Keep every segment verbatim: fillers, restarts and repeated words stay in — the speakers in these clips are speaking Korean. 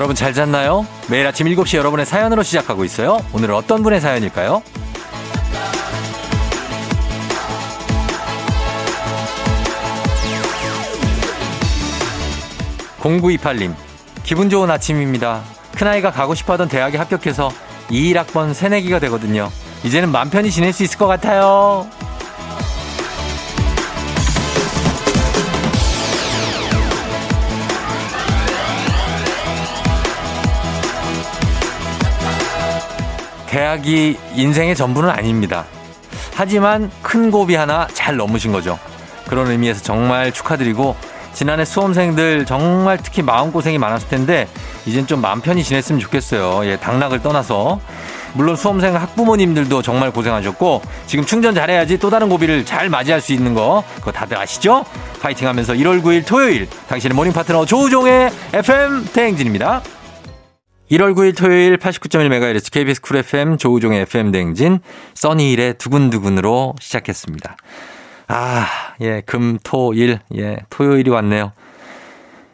여러분 잘 잤나요? 매일 아침 일곱 시 여러분의 사연으로 시작하고 있어요. 오늘은 어떤 분의 사연일까요? 공구이팔 님, 기분 좋은 아침입니다. 큰아이가 가고 싶어하던 대학에 합격해서 이십일 학번 새내기가 되거든요. 이제는 맘 편히 지낼 수 있을 것 같아요. 대학이 인생의 전부는 아닙니다. 하지만 큰 고비 하나 잘 넘으신 거죠. 그런 의미에서 정말 축하드리고, 지난해 수험생들 정말 특히 마음고생이 많았을 텐데 이젠 좀 마음 편히 지냈으면 좋겠어요. 예, 당락을 떠나서. 물론 수험생 학부모님들도 정말 고생하셨고, 지금 충전 잘해야지 또 다른 고비를 잘 맞이할 수 있는 거, 그거 다들 아시죠? 파이팅하면서 일월 구일 토요일, 당신의 모닝 파트너 조우종의 에프엠 대행진입니다. 일월 구일 토요일 팔십구 점 일 메가헤르츠 케이비에스 쿨 에프엠 조우종의 에프엠 대행진, 써니힐의 두근두근으로 시작했습니다. 아, 예, 금, 토, 일, 예, 토요일이 왔네요.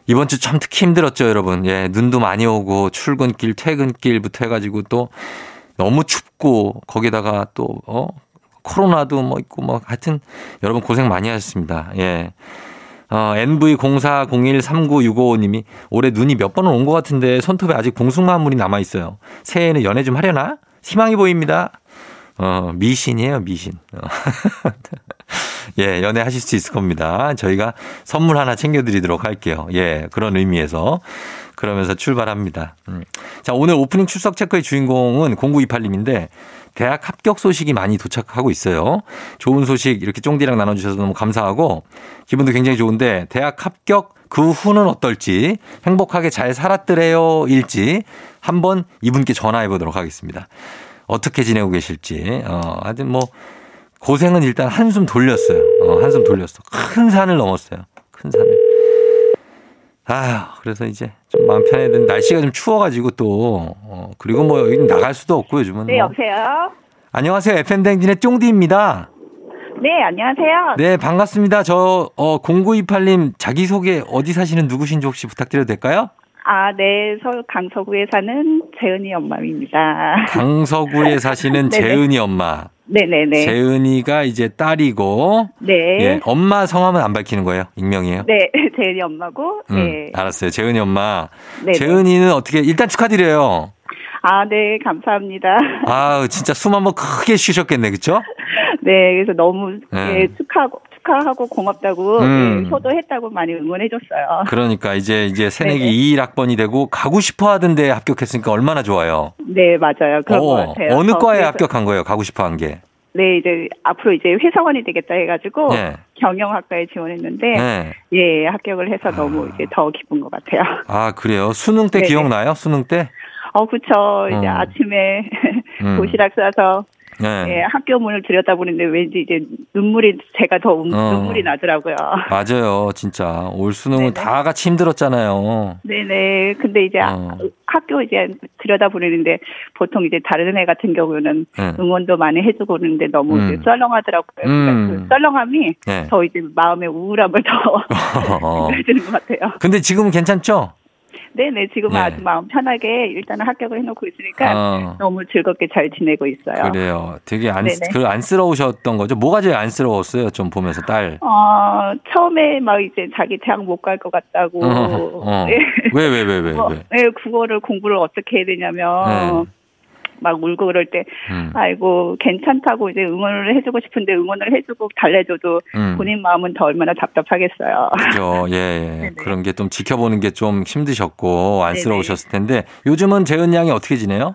이번 주 참 특히 힘들었죠, 여러분. 예, 눈도 많이 오고, 출근길, 퇴근길부터 해가지고 또 너무 춥고, 거기다가 또, 어, 코로나도 뭐 있고, 뭐, 하여튼, 여러분 고생 많이 하셨습니다. 예. 어, 엔브이 공사공일삼구육오오님이 올해 눈이 몇 번은 온 것 같은데 손톱에 아직 봉숭아물이 남아있어요. 새해에는 연애 좀 하려나? 희망이 보입니다. 어, 미신이에요, 미신. 예, 연애하실 수 있을 겁니다. 저희가 선물 하나 챙겨드리도록 할게요. 예, 그런 의미에서. 그러면서 출발합니다. 음. 자, 오늘 오프닝 출석 체크의 주인공은 공구이팔 님인데, 대학 합격 소식이 많이 도착하고 있어요. 좋은 소식 이렇게 쫑디랑 나눠주셔서 너무 감사하고, 기분도 굉장히 좋은데, 대학 합격 그 후는 어떨지, 행복하게 잘 살았더래요 일지, 한번 이분께 전화해 보도록 하겠습니다. 어떻게 지내고 계실지. 어, 하여튼 뭐, 고생은 일단 한숨 돌렸어요. 어, 한숨 돌렸어. 큰 산을 넘었어요. 큰 산을. 아, 그래서 이제 좀 마음 편해야 되는데, 날씨가 좀 추워가지고 또, 어, 그리고 뭐, 여기 나갈 수도 없고, 요즘은. 네, 여보세요? 뭐. 안녕하세요. 에프엠 대행진의 쫑디입니다. 네, 안녕하세요. 네, 반갑습니다. 저, 어, 공구이팔 님, 자기소개 어디 사시는 누구신지 혹시 부탁드려도 될까요? 아, 네. 서울 강서구에 사는 재은이 엄마입니다. 강서구에 사시는 재은이 엄마. 네네네. 재은이가 이제 딸이고. 네. 예, 엄마 성함은 안 밝히는 거예요? 익명이에요? 네. 재은이 엄마고. 음, 네. 알았어요. 재은이 엄마. 네네. 재은이는 어떻게, 일단 축하드려요. 아, 네. 감사합니다. 아, 진짜 숨 한번 크게 쉬셨겠네. 그렇죠? 네. 그래서 너무 음. 예, 축하하고. 하고 고맙다고 음. 네, 효도했다고 많이 응원해줬어요. 그러니까 이제 이제 새내기 이십일 학번이 되고 가고 싶어하던데 합격했으니까 얼마나 좋아요. 네, 맞아요. 그런 오, 것 같아요. 어느 과에 그래서. 합격한 거예요? 가고 싶어한 게. 네, 이제 앞으로 이제 회사원이 되겠다 해가지고 네. 경영학과에 지원했는데 네. 예, 합격을 해서 너무 아. 이제 더 기쁜 것 같아요. 아, 그래요? 수능 때 네. 기억나요? 수능 때? 어, 그렇죠. 이제 음. 아침에 음. 도시락 싸서. 네. 예, 학교 문을 들여다보는데 왠지 이제 눈물이 제가 더 음, 어. 눈물이 나더라고요. 맞아요, 진짜 올 수능은 네네. 다 같이 힘들었잖아요. 네네. 근데 이제 어. 학교 이제 들여다보는데 보통 이제 다른 애 같은 경우는 네. 응원도 많이 해주고 그러는데 너무 음. 이제 썰렁하더라고요. 그러니까 음. 그 썰렁함이 네. 더 이제 마음의 우울함을 더 해주는 것 같아요. 근데 지금은 괜찮죠? 네네, 지금은 네. 아주 마음 편하게 일단은 합격을 해놓고 있으니까 어. 너무 즐겁게 잘 지내고 있어요. 그래요. 되게 안, 그 안쓰러우셨던 거죠? 뭐가 제일 안쓰러웠어요? 좀 보면서 딸. 어, 처음에 막 이제 자기 대학 못 갈 것 같다고. 어, 어. 네. 왜, 왜, 왜, 왜? 뭐, 왜? 네, 국어를 공부를 어떻게 해야 되냐면. 네. 막 울고 그럴 때 음. 아이고 괜찮다고 이제 응원을 해주고 싶은데 응원을 해주고 달래줘도 음. 본인 마음은 더 얼마나 답답하겠어요. 그렇죠. 예, 예. 그런 게 좀 지켜보는 게 좀 힘드셨고 안쓰러우셨을 텐데 네네. 요즘은 재은 양이 어떻게 지내요?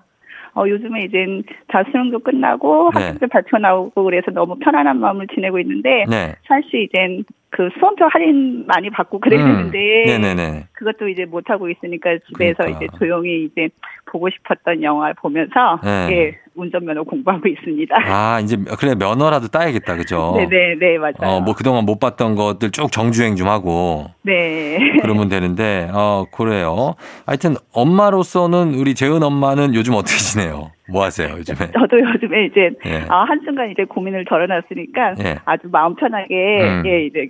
어, 요즘에 이제 다 수능도 끝나고 네. 학습도 발표 나오고 그래서 너무 편안한 마음을 지내고 있는데 네. 사실 이제 그 수험표 할인 많이 받고 그랬는데 음. 그것도 이제 못 하고 있으니까 집에서 그러니까. 이제 조용히 이제 보고 싶었던 영화를 보면서 네. 예, 운전면허 공부하고 있습니다. 아, 이제 그래 면허라도 따야겠다, 그죠? 네네, 네, 맞아요. 어, 뭐 그동안 못 봤던 것들 쭉 정주행 좀 하고. 네. 그러면 되는데, 어, 그래요. 하여튼 엄마로서는 우리 재은 엄마는 요즘 어떻게 지내요? 뭐 하세요, 요즘에? 저도 요즘에 이제, 예. 아, 한순간 이제 고민을 덜어놨으니까 예. 아주 마음 편하게, 음. 예, 이제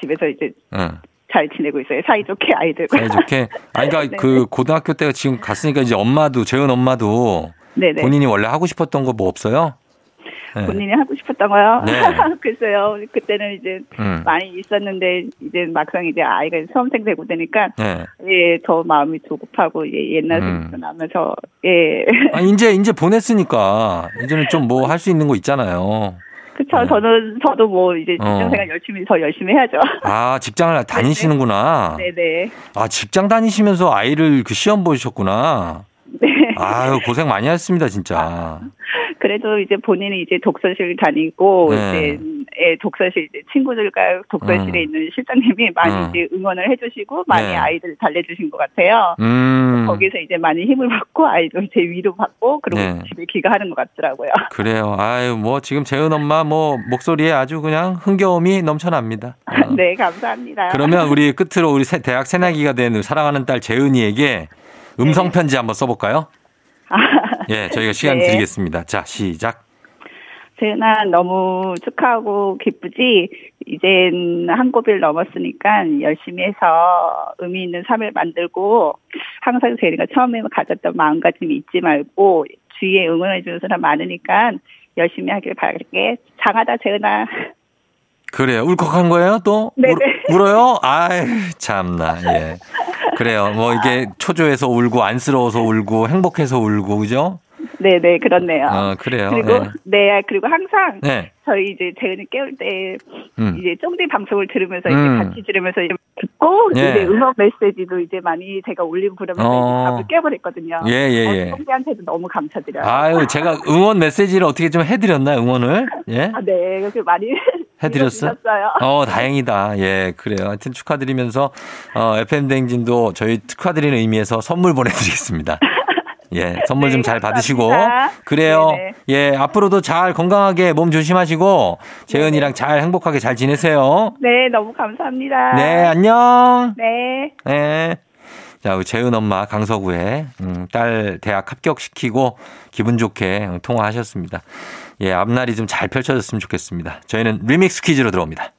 집에서 이제. 음. 잘 지내고 있어요. 사이좋게 아이들과. 사이좋게. 아니, 그러니까 네. 그 고등학교 때가 지금 갔으니까 이제 엄마도, 재은 엄마도 네네. 본인이 원래 하고 싶었던 거 뭐 없어요? 네. 본인이 하고 싶었던 거요? 네. 글쎄요. 그때는 이제 음. 많이 있었는데 이제 막상 이제 아이가 수험생 되고 되니까 네. 예, 더 마음이 조급하고 예, 옛날 생각도 음. 나면서 예. 아, 이제 이제 보냈으니까 이제는 좀 뭐 할 수 있는 거 있잖아요. 그쵸. 네. 저는 저도 뭐 이제 직장생활 어. 열심히 더 열심히 해야죠. 아, 직장을 다니시는구나. 네네. 네. 아, 직장 다니시면서 아이를 그 시험 보셨구나. 네. 아유, 고생 많이 했습니다 진짜. 아. 그래도 이제 본인이 이제 독서실 다니고 네. 이제 독서실 이제 친구들과 독서실에 음. 있는 실장님이 많이 음. 이제 응원을 해주시고 많이 네. 아이들 달래주신 것 같아요. 음. 거기서 이제 많이 힘을 받고 아이도 이제 위로 받고 그리고 네. 집에 귀가하는 것 같더라고요. 그래요. 아유 뭐 지금 재은 엄마 뭐 목소리에 아주 그냥 흥겨움이 넘쳐납니다. 어. 네, 감사합니다. 그러면 우리 끝으로 우리 대학 새내기가 된 사랑하는 딸 재은이에게 음성 편지 네. 한번 써볼까요? 예, 저희가 시간 네. 드리겠습니다. 자, 시작. 재은아, 너무 축하하고 기쁘지? 이젠 한 고비를 넘었으니까 열심히 해서 의미 있는 삶을 만들고 항상 재은이가 처음에 가졌던 마음가짐 잊지 말고 주위에 응원해주는 사람 많으니까 열심히 하길 바랄게. 장하다, 재은아. 그래요. 울컥한 거예요, 또? 네. 울어요? 아이, 참나, 예. 그래요. 뭐 이게 초조해서 울고 안쓰러워서 울고 행복해서 울고 그죠? 네네 그렇네요. 아 그래요. 그리고 네, 네 그리고 항상 네. 저희 이제 재은이 깨울 때 음. 이제 쫑디 방송을 들으면서 음. 이제 같이 들으면서 이제 듣고 예. 이제 음악 메시지도 이제 많이 제가 올리고 그러면서 어. 잠을 깨버렸거든요. 예예예. 예, 예. 쫑디한테도 너무 감사드려요. 아유 제가 응원 메시지를 어떻게 좀 해드렸나 응원을? 예. 아, 네 그렇게 많이. 해드렸어요? 어, 다행이다. 예, 그래요. 하여튼 축하드리면서, 어, 에프엠 대행진도 저희 축하드리는 의미에서 선물 보내드리겠습니다. 예, 선물 네, 좀 잘 받으시고. 그래요. 네네. 예, 앞으로도 잘 건강하게 몸 조심하시고, 재은이랑 잘 행복하게 잘 지내세요. 네, 너무 감사합니다. 네, 안녕. 네. 네. 자, 우리 재은 엄마 강서구에, 음, 딸 대학 합격시키고, 기분 좋게 통화하셨습니다. 예, 앞날이 좀 잘 펼쳐졌으면 좋겠습니다. 저희는 리믹스 퀴즈로 들어옵니다.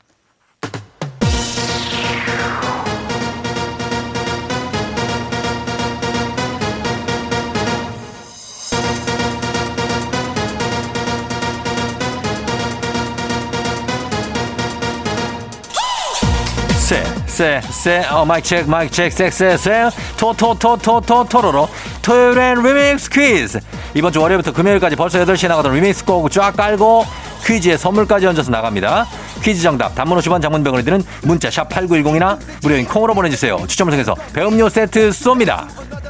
세, 세, 세, 어, 마이크 체크, 마이크 체크, 세, 세, 세, 토, 토, 토, 토, 토, 토로로. 토요일엔 리믹스 퀴즈. 이번 주 월요일부터 금요일까지 벌써 여덟 시에 나가던 리믹스 곡 쫙 깔고 퀴즈에 선물까지 얹어서 나갑니다. 퀴즈 정답 단문 오십 원 장문 백 원이 드는 문자 샵 팔구일공이나 무료인 콩으로 보내주세요. 추첨을 통해서 배음료 세트 쏩니다.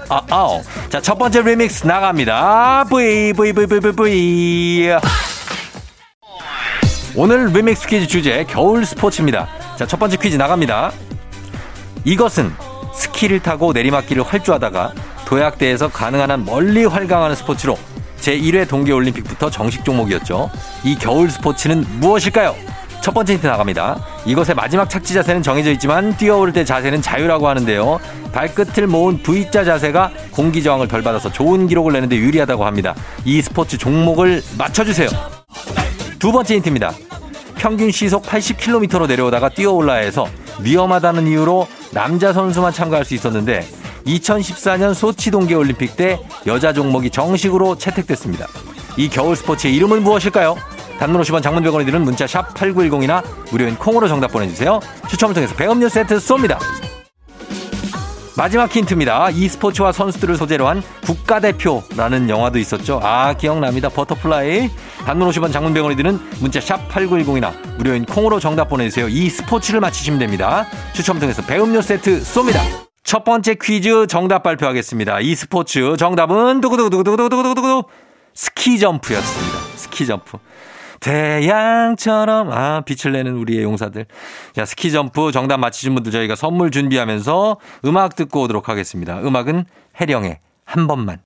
아, 아오. 자, 첫 번째 리믹스 나갑니다. 브이 브이 브이 브이 브이 브이. 오늘 리믹스 퀴즈 주제 겨울 스포츠입니다. 자, 첫 번째 퀴즈 나갑니다. 이것은 스키를 타고 내리막길을 활주하다가 도약대에서 가능한 한 멀리 활강하는 스포츠로 제일 회 동계올림픽부터 정식 종목이었죠. 이 겨울 스포츠는 무엇일까요? 첫 번째 힌트 나갑니다. 이것의 마지막 착지 자세는 정해져 있지만 뛰어오를 때 자세는 자유라고 하는데요. 발끝을 모은 V자 자세가 공기 저항을 덜 받아서 좋은 기록을 내는데 유리하다고 합니다. 이 스포츠 종목을 맞춰주세요. 두 번째 힌트입니다. 평균 시속 팔십 킬로미터로 내려오다가 뛰어올라야 해서 위험하다는 이유로 남자 선수만 참가할 수 있었는데 이천십사 년 소치동계올림픽 때 여자 종목이 정식으로 채택됐습니다. 이 겨울 스포츠의 이름은 무엇일까요? 단문 오십 원 장문 백 원이 드는 문자 샵 팔구일공이나 무료인 콩으로 정답 보내주세요. 추첨을 통해서 배음료 세트 쏩니다. 마지막 힌트입니다. e스포츠와 선수들을 소재로 한 국가대표라는 영화도 있었죠. 아 기억납니다. 버터플라이. 단문 오십 원 장문 백 원이 드는 문자 샵 팔구일공이나 무료인 콩으로 정답 보내주세요. e스포츠를 맞히시면 됩니다. 추첨을 통해서 배음료 세트 쏩니다. 첫 번째 퀴즈 정답 발표하겠습니다. e스포츠 정답은 두구두구두구두구두구두구 스키점프였습니다. 스키점프. 태양처럼 아 빛을 내는 우리의 용사들. 자, 스키점프 정답 맞히신 분들 저희가 선물 준비하면서 음악 듣고 오도록 하겠습니다. 음악은 해령의 한 번만.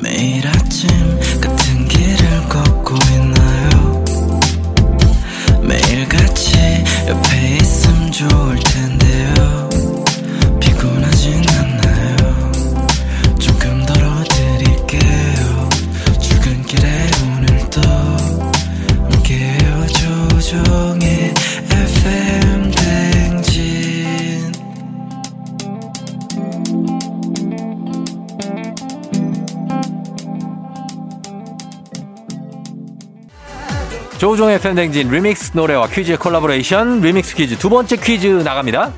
매일 아침 같은 길을 걷고 있나요? 매일같이 옆에 있음 좋을 텐데요. 피곤하진 않나요? 조금 덜어져 조우종의 에프엠 댕진 리믹스 노래와 퀴즈의 콜라보레이션 리믹스 퀴즈 두 번째 퀴즈 나갑니다.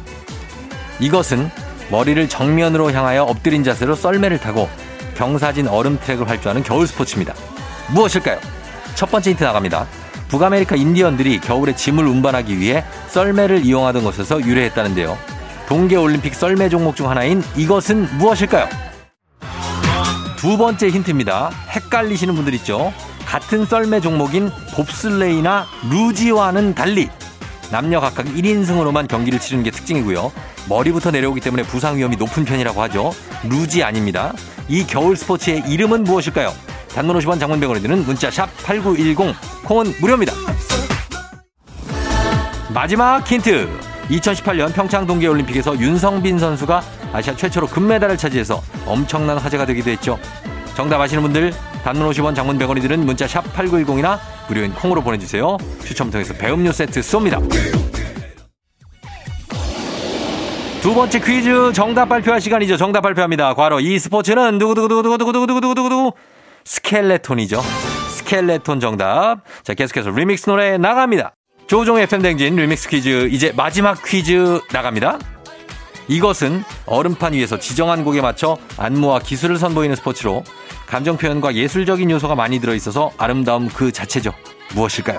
이것은 머리를 정면으로 향하여 엎드린 자세로 썰매를 타고 경사진 얼음 트랙을 활주하는 겨울 스포츠입니다. 무엇일까요? 첫 번째 힌트 나갑니다. 북아메리카 인디언들이 겨울에 짐을 운반하기 위해 썰매를 이용하던 것에서 유래했다는데요. 동계올림픽 썰매 종목 중 하나인 이것은 무엇일까요? 두 번째 힌트입니다. 헷갈리시는 분들 있죠? 같은 썰매 종목인 봅슬레이나 루지와는 달리 남녀 각각 일 인승으로만 경기를 치르는 게 특징이고요. 머리부터 내려오기 때문에 부상 위험이 높은 편이라고 하죠. 루지 아닙니다. 이 겨울 스포츠의 이름은 무엇일까요? 단문 오십 원 장문 백 원이 드는 문자 샵 팔구일공 콩은 무료입니다. 마지막 힌트. 이천십팔 년 평창 동계올림픽에서 윤성빈 선수가 아시아 최초로 금메달을 차지해서 엄청난 화제가 되기도 했죠. 정답 아시는 분들 단문 오십 원 장문 백 원이 드는 문자 샵 팔구일공이나 무료인 콩으로 보내주세요. 추첨 통해서 배음료 세트 쏩니다. 두 번째 퀴즈 정답 발표할 시간이죠. 정답 발표합니다. 과로 이 스포츠는 두구두구두구두구두구두구두구두구 스켈레톤이죠. 스켈레톤 정답. 자, 계속해서 리믹스 노래 나갑니다. 조종의 에프엠 댕진 리믹스 퀴즈 이제 마지막 퀴즈 나갑니다. 이것은 얼음판 위에서 지정한 곡에 맞춰 안무와 기술을 선보이는 스포츠로 감정 표현과 예술적인 요소가 많이 들어있어서 아름다움 그 자체죠. 무엇일까요?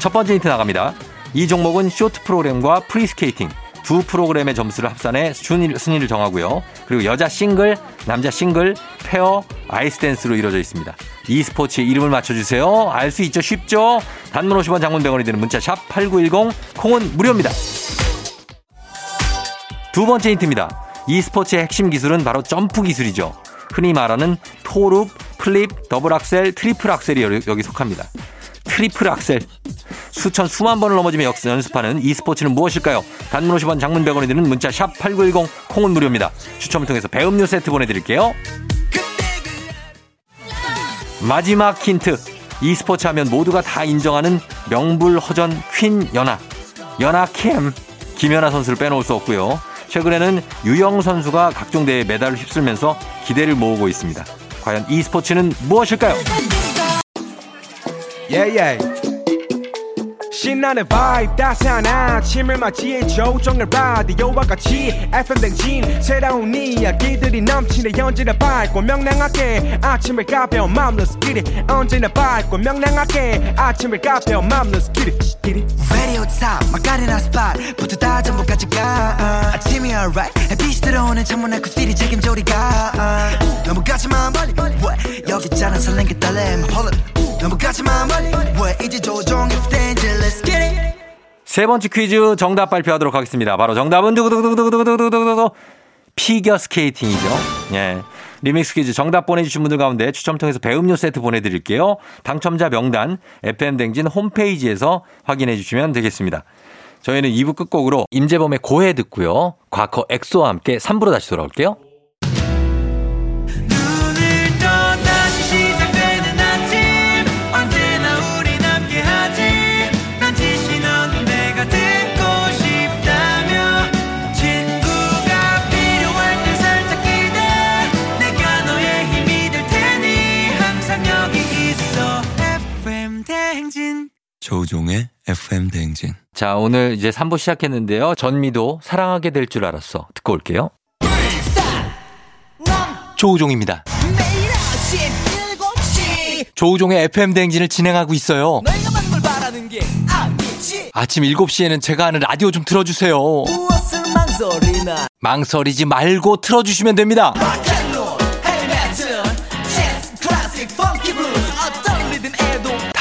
첫 번째 힌트 나갑니다. 이 종목은 쇼트 프로그램과 프리스케이팅 두 프로그램의 점수를 합산해 순위를 정하고요. 그리고 여자 싱글, 남자 싱글, 페어, 아이스댄스로 이루어져 있습니다. 이 스포츠의 이름을 맞춰주세요. 알 수 있죠? 쉽죠? 단문 오십 원 장문 백 원이 되는 문자 샵 팔구일공 콩은 무료입니다. 두 번째 힌트입니다. 이 스포츠의 핵심 기술은 바로 점프 기술이죠. 흔히 말하는 토룹, 플립, 더블 악셀, 트리플 악셀이 여기 속합니다. 트리플 악셀. 수천 수만 번을 넘어지며 역습 연습하는 이 스포츠는 무엇일까요? 단문 오십 원 장문 백 원이 드는 문자 샵 팔구일공 콩은 무료입니다. 추첨을 통해서 배음료 세트 보내드릴게요. 마지막 힌트. 이 스포츠 하면 모두가 다 인정하는 명불허전 퀸 연하. 연하 캠. 김연아 선수를 빼놓을 수 없고요. 최근에는 유영 선수가 각종 대회에 메달을 휩쓸면서 기대를 모으고 있습니다. 과연 이 스포츠는 무엇일까요? 예예. Yeah, yeah. 신나는 vibe 따스한 아침을 맞이해 조정을 라디오와 같이 에프엠 댕진 새로운 이야기들이 넘치네 언제나 밝고 명랑하게 아침을 가벼운 마음 Let's get it 언제나 밝고 명랑하게 아침을 가벼운 마음 Let's get it get it Radio top 마카레나 스팟부터 다 전부까지 가 아침이 alright 햇빛이 들어오는 창문 앞 코스피리 책임져 우리가 너무 가지마 멀리 여기 있잖아 설렌 게 떨림 Hold up 너무 가지마 멀리 왜 이제 조종의 스탠질 Let's get it 세 번째 퀴즈 정답 발표하도록 하겠습니다. 바로 정답은 두구두구두구두구두구두구두구 피겨 스케이팅이죠. 예. 리믹스 퀴즈 정답 보내주신 분들 가운데 추첨 통해서 배음료 세트 보내드릴게요. 당첨자 명단 에프엠 댕진 홈페이지에서 확인해 주시면 되겠습니다. 저희는 이 부 끝곡으로 임재범의 고해 듣고요. 과커 엑소와 함께 삼 부로 다시 돌아올게요. 조종의 에프엠 대행진. 자, 오늘 이제 삼 부 시작했는데요. 전미도 사랑하게 될 줄 알았어. 듣고 올게요. 조종입니다. 매일 아침 일곱 시. 조종의 에프엠 대행진을 진행하고 있어요. 내가 만물 바라는 게 아니지. 아침 일곱 시에는 제가 하는 라디오 좀 틀어주세요. 무엇을 망설이나. 망설이지 말고 틀어주시면 됩니다.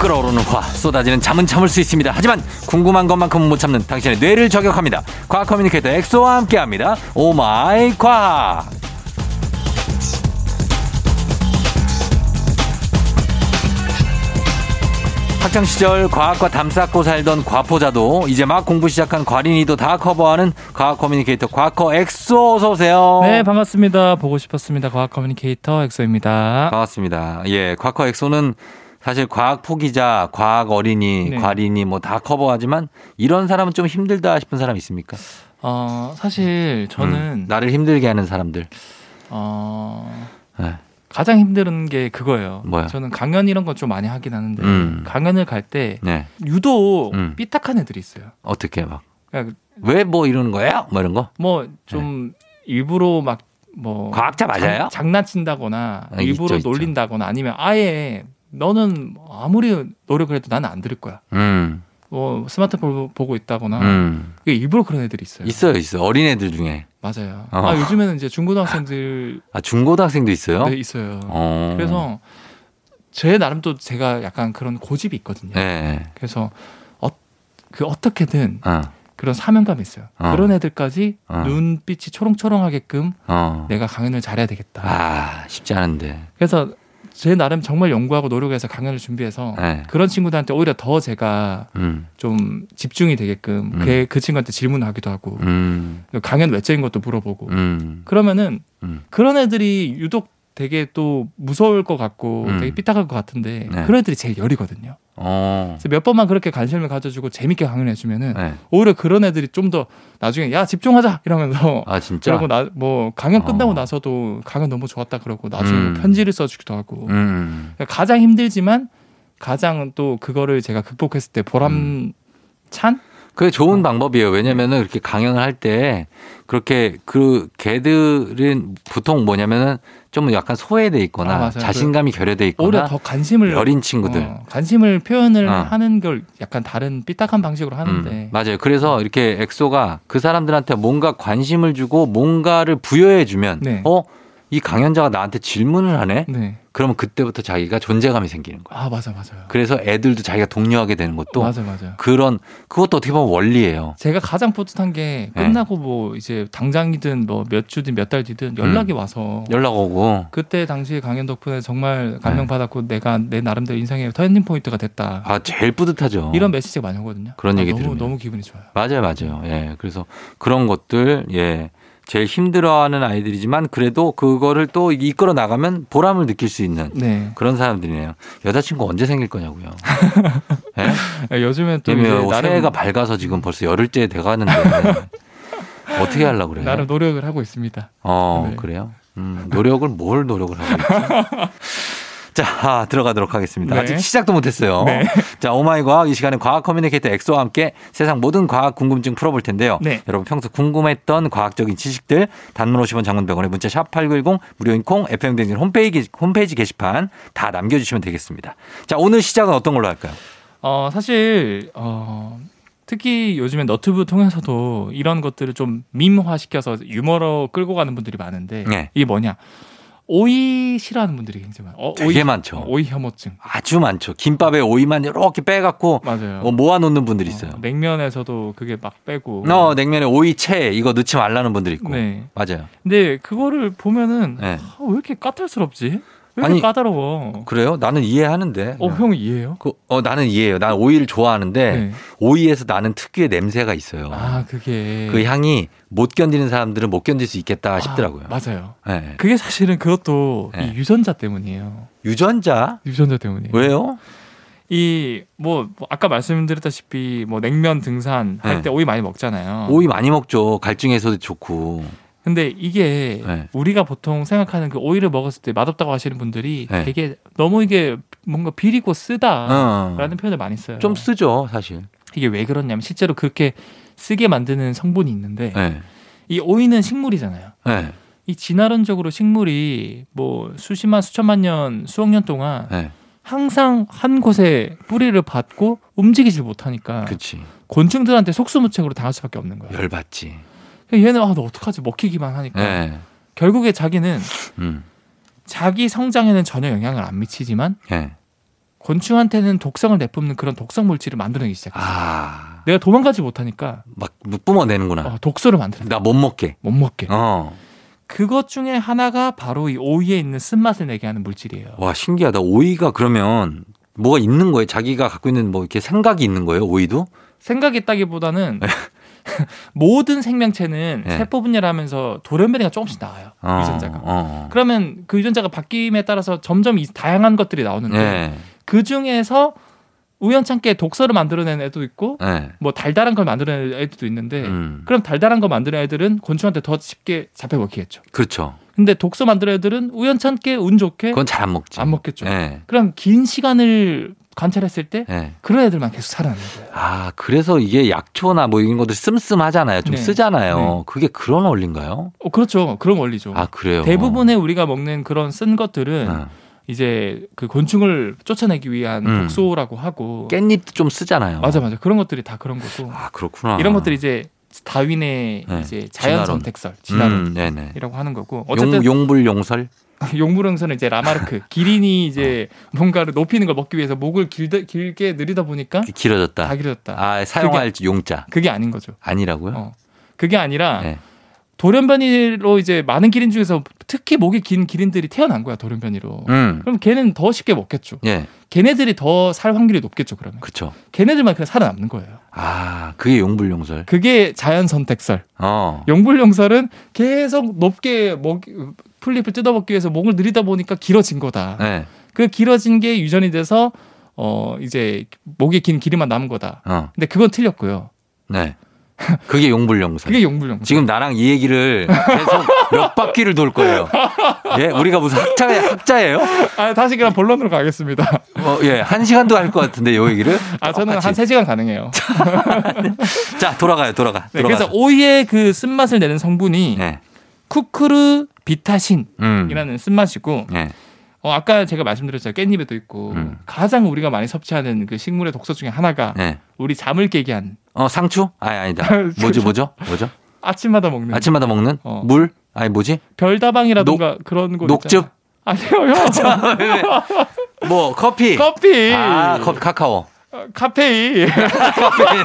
끓어오르는 화 쏟아지는 잠은 참을 수 있습니다. 하지만 궁금한 것만큼은 못 참는 당신의 뇌를 저격합니다. 과학 커뮤니케이터 엑소와 함께합니다. 오마이 과학. 학창시절 과학과 담쌓고 살던 과포자도 이제 막 공부 시작한 과린이도 다 커버하는 과학 커뮤니케이터 과커 엑소 어서 오세요. 네 반갑습니다. 보고 싶었습니다. 과학 커뮤니케이터 엑소입니다. 반갑습니다. 예, 과커 엑소는 사실 과학 포기자, 과학 어린이, 네. 과린이 뭐 다 커버하지만 이런 사람은 좀 힘들다 싶은 사람 있습니까? 어, 사실 저는 음, 나를 힘들게 하는 사람들. 어... 네. 가장 힘든 게 그거예요. 뭐야? 저는 강연 이런 거 좀 많이 하긴 하는데 음. 강연을 갈 때 네. 유독 음. 삐딱한 애들이 있어요. 어떻게 막? 왜 뭐 이러는 거예요? 뭐 이런 거? 뭐 좀 네. 일부러 막 뭐 과학자 맞아요? 장, 장난친다거나 아, 일부러 있죠, 놀린다거나 있죠. 아니면 아예 너는 아무리 노력을 해도 나는 안 들을 거야. 음. 뭐 스마트폰 보고 있다거나 음. 일부러 그런 애들이 있어요. 있어요, 있어요. 어린 애들 중에. 맞아요. 어. 아 요즘에는 이제 중고등학생들 아 중고등학생도 있어요? 네, 있어요. 어. 그래서 제 나름 또 제가 약간 그런 고집이 있거든요. 네. 그래서 어, 그 어떻게든 어. 그런 사명감이 있어요. 어. 그런 애들까지 어. 눈빛이 초롱초롱하게끔 어. 내가 강연을 잘해야 되겠다. 아 쉽지 않은데. 그래서 제 나름 정말 연구하고 노력해서 강연을 준비해서 네. 그런 친구들한테 오히려 더 제가 음. 좀 집중이 되게끔 음. 그, 그 친구한테 질문을 하기도 하고 음. 강연 외적인 것도 물어보고 음. 그러면은 음. 그런 애들이 유독 되게 또 무서울 것 같고 음. 되게 삐딱할 것 같은데 네. 그런 애들이 제일 열이거든요. 어. 그래서 몇 번만 그렇게 관심을 가져주고 재밌게 강연해 주면은 네. 오히려 그런 애들이 좀 더 나중에 야 집중하자 이러면서 아 진짜 그러고 나 뭐 강연 끝나고 어. 나서도 강연 너무 좋았다 그러고 나중에 음. 편지를 써주기도 하고 음. 가장 힘들지만 가장 또 그거를 제가 극복했을 때 보람찬 음. 그게 좋은 어. 방법이에요. 왜냐면은 이렇게 강연을 할 때 그렇게 그 걔들은 보통 뭐냐면은 좀 약간 소외돼 있거나 아, 자신감이 결여돼 있거나 오히려 더 관심을 여린 친구들 어, 관심을 표현을 어. 하는 걸 약간 다른 삐딱한 방식으로 하는데 음, 맞아요. 그래서 이렇게 엑소가 그 사람들한테 뭔가 관심을 주고 뭔가를 부여해 주면 네. 어? 이 강연자가 나한테 질문을 하네? 네. 그러면 그때부터 자기가 존재감이 생기는 거예요. 아, 맞아, 맞아요. 그래서 애들도 자기가 독려하게 되는 것도 맞아, 맞아요. 그런 그것도 어떻게 보면 원리예요. 제가 가장 뿌듯한 게 끝나고 네. 뭐 이제 당장이든 뭐 몇 주든 몇 달 뒤든 연락이 음. 와서 연락 오고 그때 당시 강연 덕분에 정말 감명받았고 네. 내가 내 나름대로 인생의 터닝 포인트가 됐다. 아, 제일 뿌듯하죠. 이런 메시지가 많이 오거든요. 그런 아, 얘기 너무, 들으면 너무 기분이 좋아요. 맞아요, 맞아요. 예, 그래서 그런 것들 예. 제일 힘들어하는 아이들이지만 그래도 그거를 또 이끌어 나가면 보람을 느낄 수 있는 네. 그런 사람들이네요. 여자친구 언제 생길 거냐고요. 네? 요즘엔 또 나름... 새해가 밝아서 지금 벌써 열흘째 돼가는데 어떻게 하려고 그래요? 나름 노력을 하고 있습니다. 어 네. 그래요? 음, 노력을 뭘 노력을 하고 있지? 자 들어가도록 하겠습니다. 네. 아직 시작도 못했어요. 네. 자 오마이 과학 이 시간에 과학 커뮤니케이터 엑소와 함께 세상 모든 과학 궁금증 풀어볼 텐데요. 네. 여러분 평소 궁금했던 과학적인 지식들 단문 오십 원 장문 백 원에 문자 샵 팔구일공 무료인 콩 에프엠 대행진 홈페이지, 홈페이지 게시판 다 남겨주시면 되겠습니다. 자 오늘 시작은 어떤 걸로 할까요? 어 사실 어, 특히 요즘에 너튜브 통해서도 이런 것들을 좀 밈화시켜서 유머로 끌고 가는 분들이 많은데 네. 이게 뭐냐. 오이 싫어하는 분들이 굉장히 많아요. 어, 되게 오이, 많죠. 오이 혐오증. 아주 많죠. 김밥에 오이만 이렇게 빼갖고 맞아요. 어, 모아놓는 분들이 있어요. 어, 냉면에서도 그게 막 빼고. 어, 냉면에 오이채 이거 넣지 말라는 분들이 있고. 네. 맞아요. 근데 그거를 보면은 네. 아, 왜 이렇게 까탈스럽지? 왜 이렇게 아니, 까다로워? 그래요? 나는 이해하는데. 어, 형 이해해요? 그, 어, 나는 이해해요. 난 오이를 좋아하는데 네. 오이에서 나는 특유의 냄새가 있어요. 아, 그게. 그 향이 못 견디는 사람들은 못 견딜 수 있겠다 싶더라고요. 아, 맞아요. 네. 그게 사실은 그것도 네. 이 유전자 때문이에요. 유전자? 유전자 때문이에요. 왜요? 이 뭐 아까 말씀드렸다시피 뭐 냉면 등산 할 때 네. 오이 많이 먹잖아요. 오이 많이 먹죠. 갈증에서도 좋고. 근데 이게 네. 우리가 보통 생각하는 그 오이를 먹었을 때 맛없다고 하시는 분들이 네. 되게 너무 이게 뭔가 비리고 쓰다라는 어. 표현을 많이 써요. 좀 쓰죠, 사실. 이게 왜 그러냐면 실제로 그렇게 쓰게 만드는 성분이 있는데 네. 이 오이는 식물이잖아요. 네. 이 진화론적으로 식물이 뭐 수십만, 수천만 년, 수억 년 동안 네. 항상 한 곳에 뿌리를 받고 움직이질 못하니까 그치. 곤충들한테 속수무책으로 당할 수밖에 없는 거예요. 열받지. 얘는 아, 너 어떡하지 먹히기만 하니까 네. 결국에 자기는 음. 자기 성장에는 전혀 영향을 안 미치지만 네. 곤충한테는 독성을 내뿜는 그런 독성 물질을 만들어내기 시작했어요. 아... 내가 도망가지 못하니까 막 뿜어내는구나. 어, 독소를 만들어. 나 못 먹게. 못 먹게. 어. 그것 중에 하나가 바로 이 오이에 있는 쓴맛을 내게 하는 물질이에요. 와 신기하다. 오이가 그러면 뭐가 있는 거예요? 자기가 갖고 있는 뭐 이렇게 생각이 있는 거예요? 오이도? 생각이 있다기보다는 모든 생명체는 네. 세포 분열을 하면서 돌연변이가 조금씩 나와요. 어, 유전자가. 어. 그러면 그 유전자가 바뀜에 따라서 점점 이 다양한 것들이 나오는데 네. 그 중에서 우연찮게 독서를 만들어낸 애도 있고 네. 뭐 달달한 걸 만들어낸 애들도 있는데 음. 그럼 달달한 걸 만드는 애들은 곤충한테 더 쉽게 잡혀먹히겠죠. 그렇죠. 근데 독서 만드는 애들은 우연찮게 운 좋게 그건 잘 안 먹지. 안 먹겠죠. 네. 그럼 긴 시간을 관찰했을 때 네. 그런 애들만 계속 살아나는 거예요. 아, 그래서 이게 약초나 뭐 이런 것들 씀씀하잖아요. 좀 네. 쓰잖아요. 네. 그게 그런 원리인가요? 어, 그렇죠. 그런 원리죠. 아, 그래요? 대부분의 우리가 먹는 그런 쓴 것들은 아. 이제 그 곤충을 쫓아내기 위한 음. 독소라고 하고 깻잎도 좀 쓰잖아요. 맞아, 맞아. 그런 것들이 다 그런 거고. 아, 그렇구나. 이런 것들이 이제 다윈의 네. 이제 자연 진화론. 선택설, 진화론이라고 음, 하는 거고. 어쨌든 용, 용불용설. 용불용설은 이제 라마르크 기린이 이제 어. 뭔가를 높이는 걸 먹기 위해서 목을 길다, 길게 늘이다 보니까 길어졌다. 다 길어졌다. 아, 사용할 그게, 용자. 그게 아닌 거죠. 아니라고요? 어. 그게 아니라. 네. 돌연변이로 이제 많은 기린 중에서 특히 목이 긴 기린들이 태어난 거야, 돌연변이로. 음. 그럼 걔는 더 쉽게 먹겠죠. 예. 걔네들이 더 살 확률이 높겠죠, 그러면. 그렇죠. 걔네들만 그냥 살아남는 거예요. 아, 그게 용불용설. 그게 자연선택설. 어. 용불용설은 계속 높게 먹, 풀잎을 뜯어먹기 위해서 목을 늘이다 보니까 길어진 거다. 예. 그 길어진 게 유전이 돼서 어 이제 목이 긴 기린만 남은 거다. 어. 근데 그건 틀렸고요. 네. 그게 용불용설. 그게 용불용설. 지금 나랑 이 얘기를 계속 몇 바퀴를 돌 거예요. 예, 우리가 무슨 학자, 학자예요? 아, 다시 그냥 본론으로 가겠습니다. 어, 예, 한 시간도 할 것 같은데, 요 얘기를. 아, 저는 똑같이. 한 세 시간 가능해요. 자, 돌아가요, 돌아가. 네, 그래서 오이의 그 쓴맛을 내는 성분이 네. 쿠쿠르 비타신이라는 음. 쓴맛이고, 네. 어, 아까 제가 말씀드렸잖아요. 깻잎에도 있고, 음. 가장 우리가 많이 섭취하는 그 식물의 독소 중에 하나가 네. 우리 잠을 깨게 한 어 상추? 아니 아니다. 뭐죠 뭐죠 뭐죠? 아침마다 먹는. 아침마다 먹는? 어. 물? 아니 뭐지? 별다방이라든가 녹, 그런 거. 녹즙? 아니요. 뭐 커피. 커피. 아 커피 카카오. 카페인. 카페인.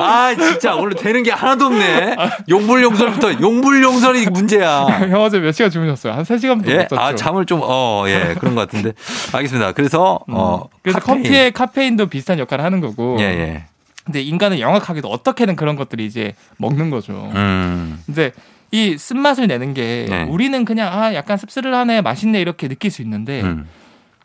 아 진짜 오늘 되는 게 하나도 없네. 용불용설부터 용불용설이 문제야. 형 어제 몇 시간 주무셨어요? 한 세 시간 정도 잤죠. 예? 아 잠을 좀 어 예 그런 것 같은데. 알겠습니다. 그래서 음. 어 그래서 카페인. 커피에 카페인도 비슷한 역할을 하는 거고. 예 예. 근데 인간은 영악하게도 어떻게든 그런 것들이 이제 먹는 거죠. 음. 근데 이 쓴맛을 내는 게 네. 우리는 그냥 아 약간 씁쓸하네 맛있네 이렇게 느낄 수 있는데 음.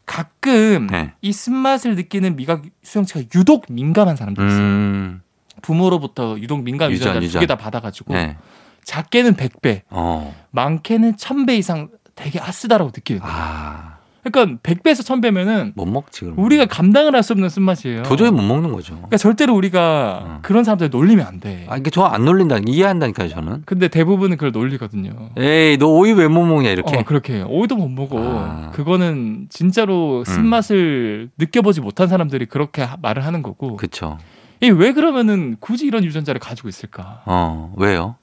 가끔 네. 이 쓴맛을 느끼는 미각 수용체가 유독 민감한 사람들이 있어요. 음. 부모로부터 유독 민감 유전자 두 개 다 받아가지고 네. 작게는 백 배 어. 많게는 천 배 이상 되게 아쓰다라고 느끼는 거예요. 아. 그러니까 백 배에서 천 배면은 못 먹지, 그럼. 우리가 감당을 할 수 없는 쓴맛이에요. 도저히 못 먹는 거죠. 그러니까 절대로 우리가 어. 그런 사람들 놀리면 안 돼. 아, 이게 저 안 놀린다, 이해한다니까요, 저는. 근데 대부분은 그걸 놀리거든요. 에이, 너 오이 왜 못 먹냐 이렇게. 어, 그렇게 해요. 오이도 못 먹어. 아. 그거는 진짜로 쓴맛을 음. 느껴보지 못한 사람들이 그렇게 하, 말을 하는 거고. 그렇죠. 이 왜 그러면은 굳이 이런 유전자를 가지고 있을까? 어, 왜요?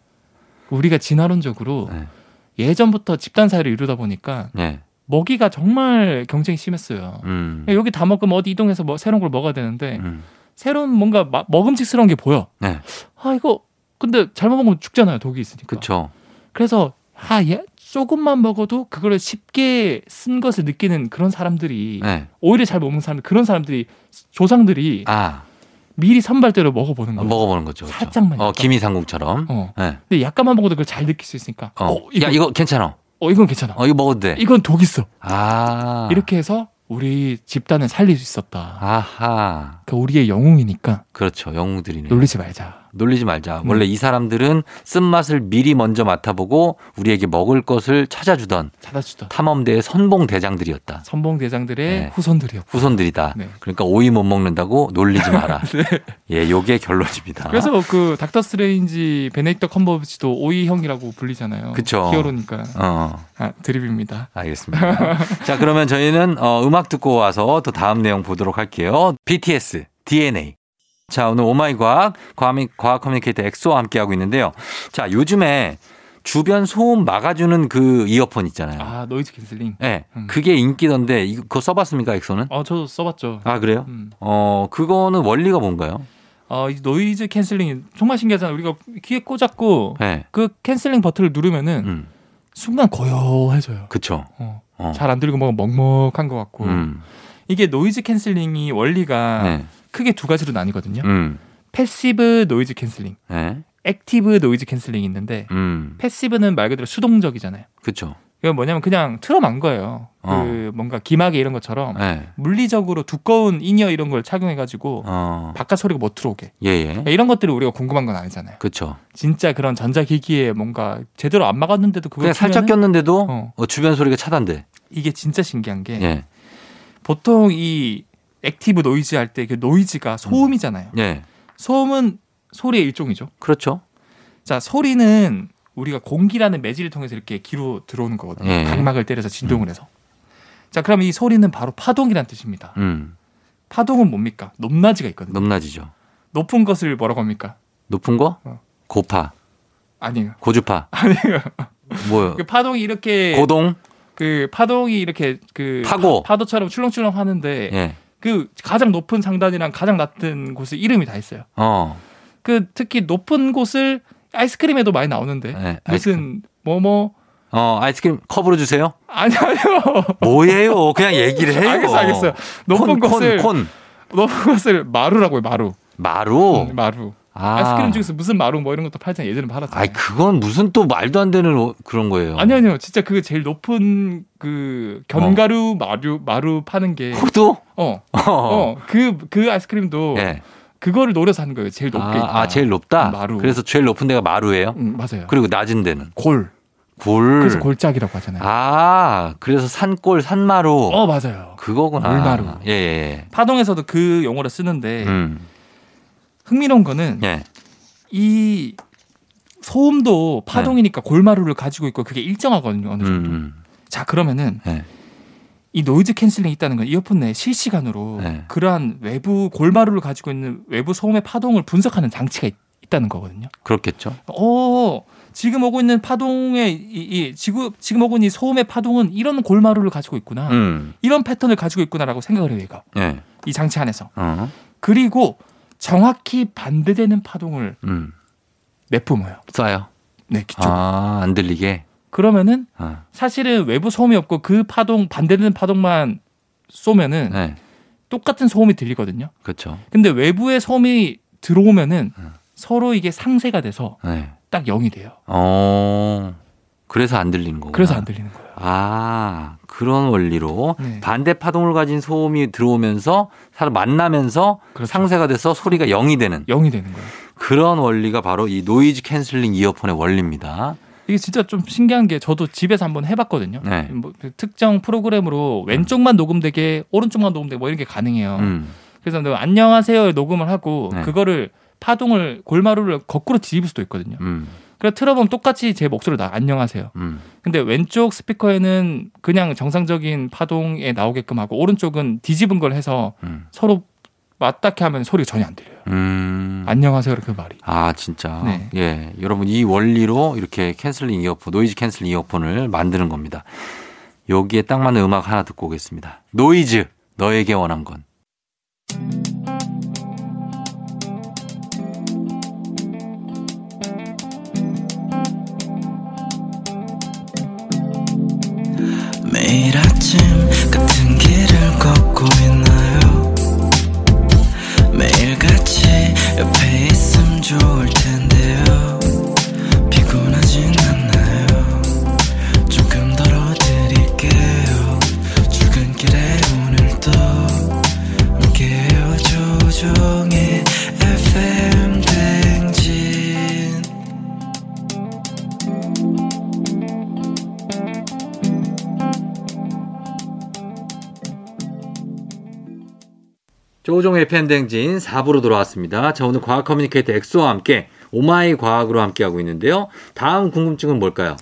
우리가 진화론적으로 네. 예전부터 집단 사회를 이루다 보니까. 네. 먹이가 정말 경쟁이 심했어요. 음. 여기 다 먹으면 어디 이동해서 뭐 새로운 걸 먹어야 되는데 음. 새로운 뭔가 마, 먹음직스러운 게 보여. 네. 아 이거 근데 잘못 먹으면 죽잖아요. 독이 있으니까. 그렇죠. 그래서 아 예, 조금만 먹어도 그걸 쉽게 쓴 것을 느끼는 그런 사람들이 네. 오히려 잘 못 먹는 사람들 그런 사람들이 조상들이 아. 미리 선발대로 먹어보는 거죠. 어, 먹어보는 거죠. 그렇죠. 살짝만. 어, 김이상궁처럼. 어. 네. 근데 약간만 먹어도 그걸 잘 느낄 수 있으니까. 어. 어, 이거. 야 이거 괜찮아. 어 이건 괜찮아. 어 이거 먹어도 돼. 이건 독 있어. 아 이렇게 해서 우리 집단을 살릴 수 있었다. 아하. 그러니까 우리의 영웅이니까. 그렇죠, 영웅들이네. 놀리지 말자. 놀리지 말자. 음. 원래 이 사람들은 쓴맛을 미리 먼저 맡아보고 우리에게 먹을 것을 찾아주던. 찾아주던. 탐험대의 선봉 대장들이었다. 선봉 대장들의 네. 후손들이었. 후손들이다. 네. 그러니까 오이 못 먹는다고 놀리지 마라. 네. 예, 요게 결론입니다. 그래서 그 닥터 스트레인지 베네딕트 컴버배치도 오이 형이라고 불리잖아요. 그렇죠. 히어로니까. 어. 아, 드립입니다. 알겠습니다. 자, 그러면 저희는 어, 음악 듣고 와서 또 다음 내용 보도록 할게요. 비티에스 디엔에이. 자, 오늘 오마이 과학, 과학 커뮤니케이터 엑소와 함께하고 있는데요. 자, 요즘에 주변 소음 막아주는 그 이어폰 있잖아요. 아, 노이즈 캔슬링. 네. 음. 그게 인기던데, 그거 써봤습니까, 엑소는? 아, 저도 써봤죠. 아, 그래요? 음. 어, 그거는 원리가 뭔가요? 어, 이 노이즈 캔슬링이 정말 신기하잖아요. 우리가 귀에 꽂았고, 네. 그 캔슬링 버튼을 누르면은 음. 순간 고요해져요. 그쵸. 어, 어. 잘 안 들리고 뭔가 먹먹한 것 같고. 음. 이게 노이즈 캔슬링이 원리가 네. 크게 두 가지로 나뉘거든요. 음. 패시브 노이즈 캔슬링, 네. 액티브 노이즈 캔슬링이 있는데 음. 패시브는 말 그대로 수동적이잖아요. 그렇죠. 이건 뭐냐면 그냥 틀어만 거예요. 어. 그 뭔가 기막이 이런 것처럼 네. 물리적으로 두꺼운 인이어 이런 걸 착용해가지고 어. 바깥 소리가 못 들어오게. 예예. 그러니까 이런 것들이 우리가 궁금한 건 아니잖아요. 그렇죠. 진짜 그런 전자기기에 뭔가 제대로 안 막았는데도 그걸 그냥 살짝 꼈는데도 어. 어, 주변 소리가 차단돼. 이게 진짜 신기한 게 예. 보통 이 액티브 노이즈 할 때 그 노이즈가 소음이잖아요. 음. 예. 소음은 소리의 일종이죠. 그렇죠. 자 소리는 우리가 공기라는 매질을 통해서 이렇게 귀로 들어오는 거거든요. 예. 각막을 때려서 진동을 음. 해서. 자, 그럼 이 소리는 바로 파동이란 뜻입니다. 음. 파동은 뭡니까? 높낮이가 있거든요. 높낮이죠. 높은 것을 뭐라고 합니까? 높은 거? 어. 고파. 아니에요. 고주파. 아니에요. 뭐요? 그 파동이 이렇게 고동. 그 파동이 이렇게 그 파고 파, 파도처럼 출렁출렁 하는데 예. 그 가장 높은 상단이랑 가장 낮은 곳에 이름이 다 있어요. 어. 그 특히 높은 곳을 아이스크림에도 많이 나오는데 네, 무슨 뭐뭐 어 아이스크림 컵으로 주세요? 아니요 아니요 뭐예요? 그냥 얘기를 해요. 알겠어 알겠어요. 높은 것을 콘, 콘. 높은 것을 마루라고요. 마루 마루 응, 마루 아. 아이스크림 중에서 무슨 마루 뭐 이런 것도 팔잖아요. 예전에 팔았잖아요. 아이 그건 무슨 또 말도 안 되는 그런 거예요. 아니요 아니요 진짜 그 제일 높은 그 견과류 어. 마루 마루 파는 게 호두 어 어 그 그 아이스크림도 네. 그거를 노려서 하는 거예요. 제일 높게. 아, 아 제일 높다? 마루. 그래서 제일 높은 데가 마루예요? 음, 맞아요. 그리고 낮은 데는? 골. 골. 그래서 골짜기라고 하잖아요. 아, 그래서 산골, 산마루. 어, 맞아요. 그거구나. 물마루. 예, 예. 파동에서도 그 용어를 쓰는데 음. 흥미로운 거는 예. 이 소음도 파동이니까 예. 골마루를 가지고 있고 그게 일정하거든요. 어느 정도. 음. 자, 그러면은 예. 이 노이즈 캔슬링이 있다는 건 이어폰 내 실시간으로 네. 그러한 외부 골마루를 가지고 있는 외부 소음의 파동을 분석하는 장치가 있, 있다는 거거든요. 그렇겠죠. 어, 지금 오고 있는 파동의 이, 이 지구, 지금 오고 있는 이 소음의 파동은 이런 골마루를 가지고 있구나. 음. 이런 패턴을 가지고 있구나라고 생각을 해요. 얘가. 네. 이 장치 안에서. 어허. 그리고 정확히 반대되는 파동을 음. 내뿜어요. 쏴요? 네. 기초로. 아, 안 들리게? 그러면은 아. 사실은 외부 소음이 없고 그 파동 반대되는 파동만 쏘면은 네. 똑같은 소음이 들리거든요. 그렇죠. 근데 외부의 소음이 들어오면은 네. 서로 이게 상쇄가 돼서 네. 딱 영이 돼요. 어, 그래서 안 들리는 거구나. 그래서 안 들리는 거예요. 아, 그런 원리로 네. 반대 파동을 가진 소음이 들어오면서 서로 만나면서 그렇죠. 상쇄가 돼서 소리가 영이 되는. 영이 되는 거예요. 그런 원리가 바로 이 노이즈 캔슬링 이어폰의 원리입니다. 이게 진짜 좀 신기한 게 저도 집에서 한번 해봤거든요. 네. 뭐 특정 프로그램으로 왼쪽만 녹음되게 오른쪽만 녹음되게 뭐 이런 게 가능해요. 음. 그래서 안녕하세요 녹음을 하고 네. 그거를 파동을 골마루를 거꾸로 뒤집을 수도 있거든요. 음. 그래서 틀어보면 똑같이 제 목소리 나 안녕하세요. 음. 근데 왼쪽 스피커에는 그냥 정상적인 파동에 나오게끔 하고 오른쪽은 뒤집은 걸 해서 음. 서로 맞닿게 하면 소리가 전혀 안 들려요. 음. 안녕하세요. 그 말이. 아, 진짜. 네. 예. 여러분, 이 원리로 이렇게 캔슬링 이어폰, 노이즈 캔슬링 이어폰을 만드는 겁니다. 여기에 딱 맞는 음악 하나 듣고 오겠습니다. 노이즈, 너에게 원한 건. 매일 아침 같은 길을 걷고 있나요? 매일같이 옆에 있음 좋을 텐데요. 피곤하진 않나요? 조금 덜어드릴게요. 출근길에 오늘도 함께해요. 조종의 에프엠 대행진. 조종의 에프엠 대행진 사 부로 돌아왔습니다. 자, 오늘 과학 커뮤니케이터 엑소와 함께 오마이 과학으로 함께하고 있는데요. 다음 궁금증은 뭘까요?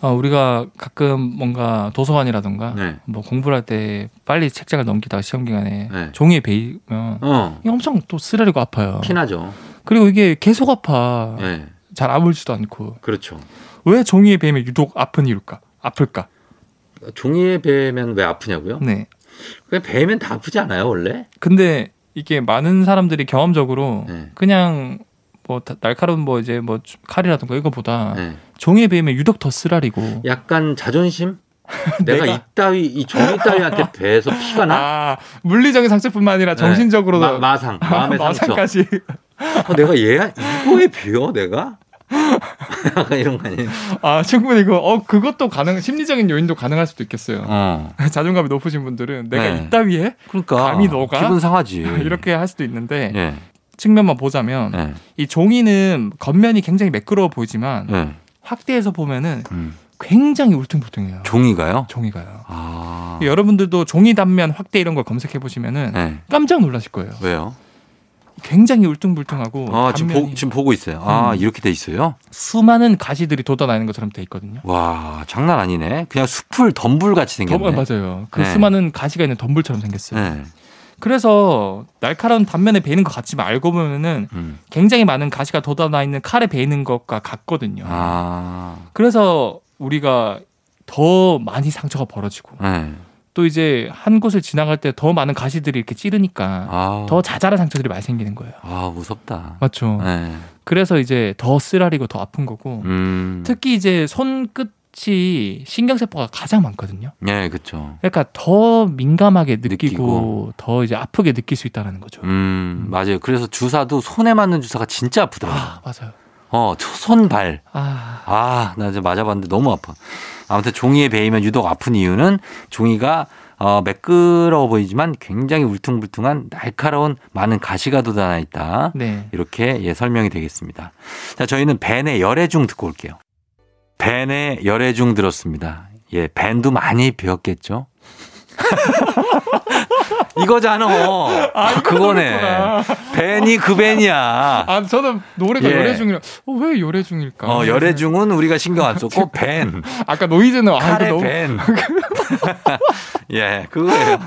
어, 우리가 가끔 뭔가 도서관이라든가 네. 뭐 공부를 할 때 빨리 책장을 넘기다가 시험 기간에 네. 종이에 베이면 어. 이게 엄청 또 쓰라리고 아파요. 피나죠. 그리고 이게 계속 아파. 네. 잘 아물지도 않고. 그렇죠. 왜 종이에 베이면 유독 아픈 이유일까? 아플까? 종이에 베이면 왜 아프냐고요? 네. 그냥 베이면 다 아프지 않아요 원래? 근데 이게 많은 사람들이 경험적으로 네. 그냥 뭐 날카로운 뭐 이제 뭐 칼이라든가 이거보다 네. 종이에 베이면 유독 더 쓰라리고. 약간 자존심? 내가, 내가 이따위 이 종이 따위한테 배에서 피가 나? 아, 물리적인 상처뿐만 아니라 정신적으로도 네. 마, 마상, 마음의 마상까지. 상처. 어, 내가 얘 이거에 비어 내가? 약간 이런 거 아니에요? 아, 충분히 그, 어, 그것도 가능, 심리적인 요인도 가능할 수도 있겠어요. 어. 자존감이 높으신 분들은 내가 네. 이따위에 그러니까, 감히 너가 기분 상하지 이렇게 할 수도 있는데 네. 측면만 보자면 네. 이 종이는 겉면이 굉장히 매끄러워 보이지만 네. 확대해서 보면은. 음. 굉장히 울퉁불퉁해요. 종이가요? 종이가요. 아... 여러분들도 종이 단면 확대 이런 걸 검색해 보시면은 네. 깜짝 놀라실 거예요. 왜요? 굉장히 울퉁불퉁하고. 아, 지금, 보, 지금 보고 있어요. 아, 음. 이렇게 돼 있어요? 수많은 가시들이 돋아나는 것처럼 돼 있거든요. 와, 장난 아니네. 그냥 숲을 덤불 같이 생겼네. 덤, 맞아요. 그 네. 수많은 가시가 있는 덤불처럼 생겼어요. 네. 그래서 날카로운 단면에 베이는 것 같지만 알고 보면은 음. 굉장히 많은 가시가 돋아나 있는 칼에 베이는 것과 같거든요. 아. 그래서 우리가 더 많이 상처가 벌어지고 네. 또 이제 한 곳을 지나갈 때 더 많은 가시들이 이렇게 찌르니까 아우. 더 자잘한 상처들이 많이 생기는 거예요. 아, 무섭다. 맞죠. 네. 그래서 이제 더 쓰라리고 더 아픈 거고 음. 특히 이제 손끝이 신경세포가 가장 많거든요. 네, 그렇죠. 그러니까 더 민감하게 느끼고, 느끼고 더 이제 아프게 느낄 수 있다는 거죠. 음, 맞아요. 그래서 주사도 손에 맞는 주사가 진짜 아프더라고요. 아, 맞아요. 어, 손발. 아, 아, 나 이제 맞아봤는데 너무 아파. 아무튼 종이에 베이면 유독 아픈 이유는 종이가 어, 매끄러워 보이지만 굉장히 울퉁불퉁한 날카로운 많은 가시가 돋아나 있다. 네. 이렇게 예, 설명이 되겠습니다. 자, 저희는 벤의 열애중 듣고 올게요. 벤의 열애중 들었습니다. 예, 벤도 많이 배웠겠죠? 이거잖아. 아, 그거네. 벤이 그 벤이야. 아, 저는 노래가 예. 열애중이라. 어, 왜 열애중일까? 어, 열애중은 우리가 신경 안 썼고 벤. 아까 노이즈는 칼의 아, 벤. 너무... 예, 그거예요.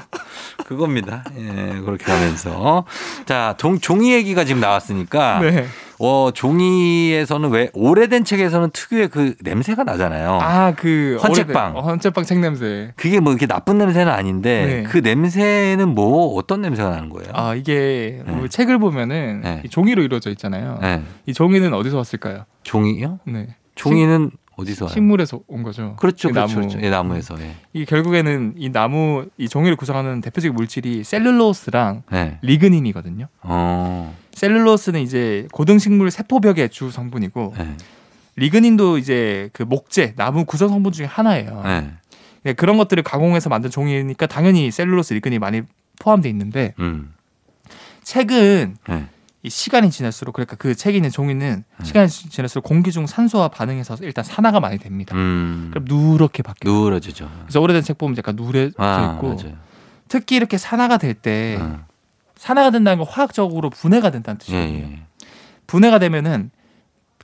그겁니다. 예, 그렇게 하면서 자, 동, 종이 얘기가 지금 나왔으니까. 네. 어, 종이에서는 왜 오래된 책에서는 특유의 그 냄새가 나잖아요. 아, 그 헌책방. 오래된, 헌책방 책 냄새. 그게 뭐 이렇게 나쁜 냄새는 아닌데 네. 그 냄새는 뭐 어떤 냄새가 나는 거예요? 아, 이게 네. 우리 책을 보면은 네. 이 종이로 이루어져 있잖아요. 네. 이 종이는 어디서 왔을까요? 종이요? 네. 종이는 식, 어디서 와요? 식물에서 온 거죠. 그렇죠. 그렇죠. 나무. 그렇죠. 예, 나무에서. 예. 이 결국에는 이 나무 이 종이를 구성하는 대표적인 물질이 셀룰로스랑 네. 리그닌이거든요. 어. 셀룰로스는 이제 고등식물 세포벽의 주 성분이고 네. 리그닌도 이제 그 목재, 나무 구성 성분 중에 하나예요. 네. 네, 그런 것들을 가공해서 만든 종이니까 당연히 셀룰로스, 리그닌이 많이 포함되어 있는데 음. 책은 네. 이 시간이 지날수록 그러니까 그 책에 있는 종이는 네. 시간이 지날수록 공기 중 산소와 반응해서 일단 산화가 많이 됩니다. 음. 그럼 누렇게 바뀌어요. 누렇죠. 그래서 오래된 책 보면 약간 누래져 아, 있고 맞아요. 특히 이렇게 산화가 될 때 음. 산화가 된다는 건 화학적으로 분해가 된다는 뜻이거든요. 예, 예. 분해가 되면은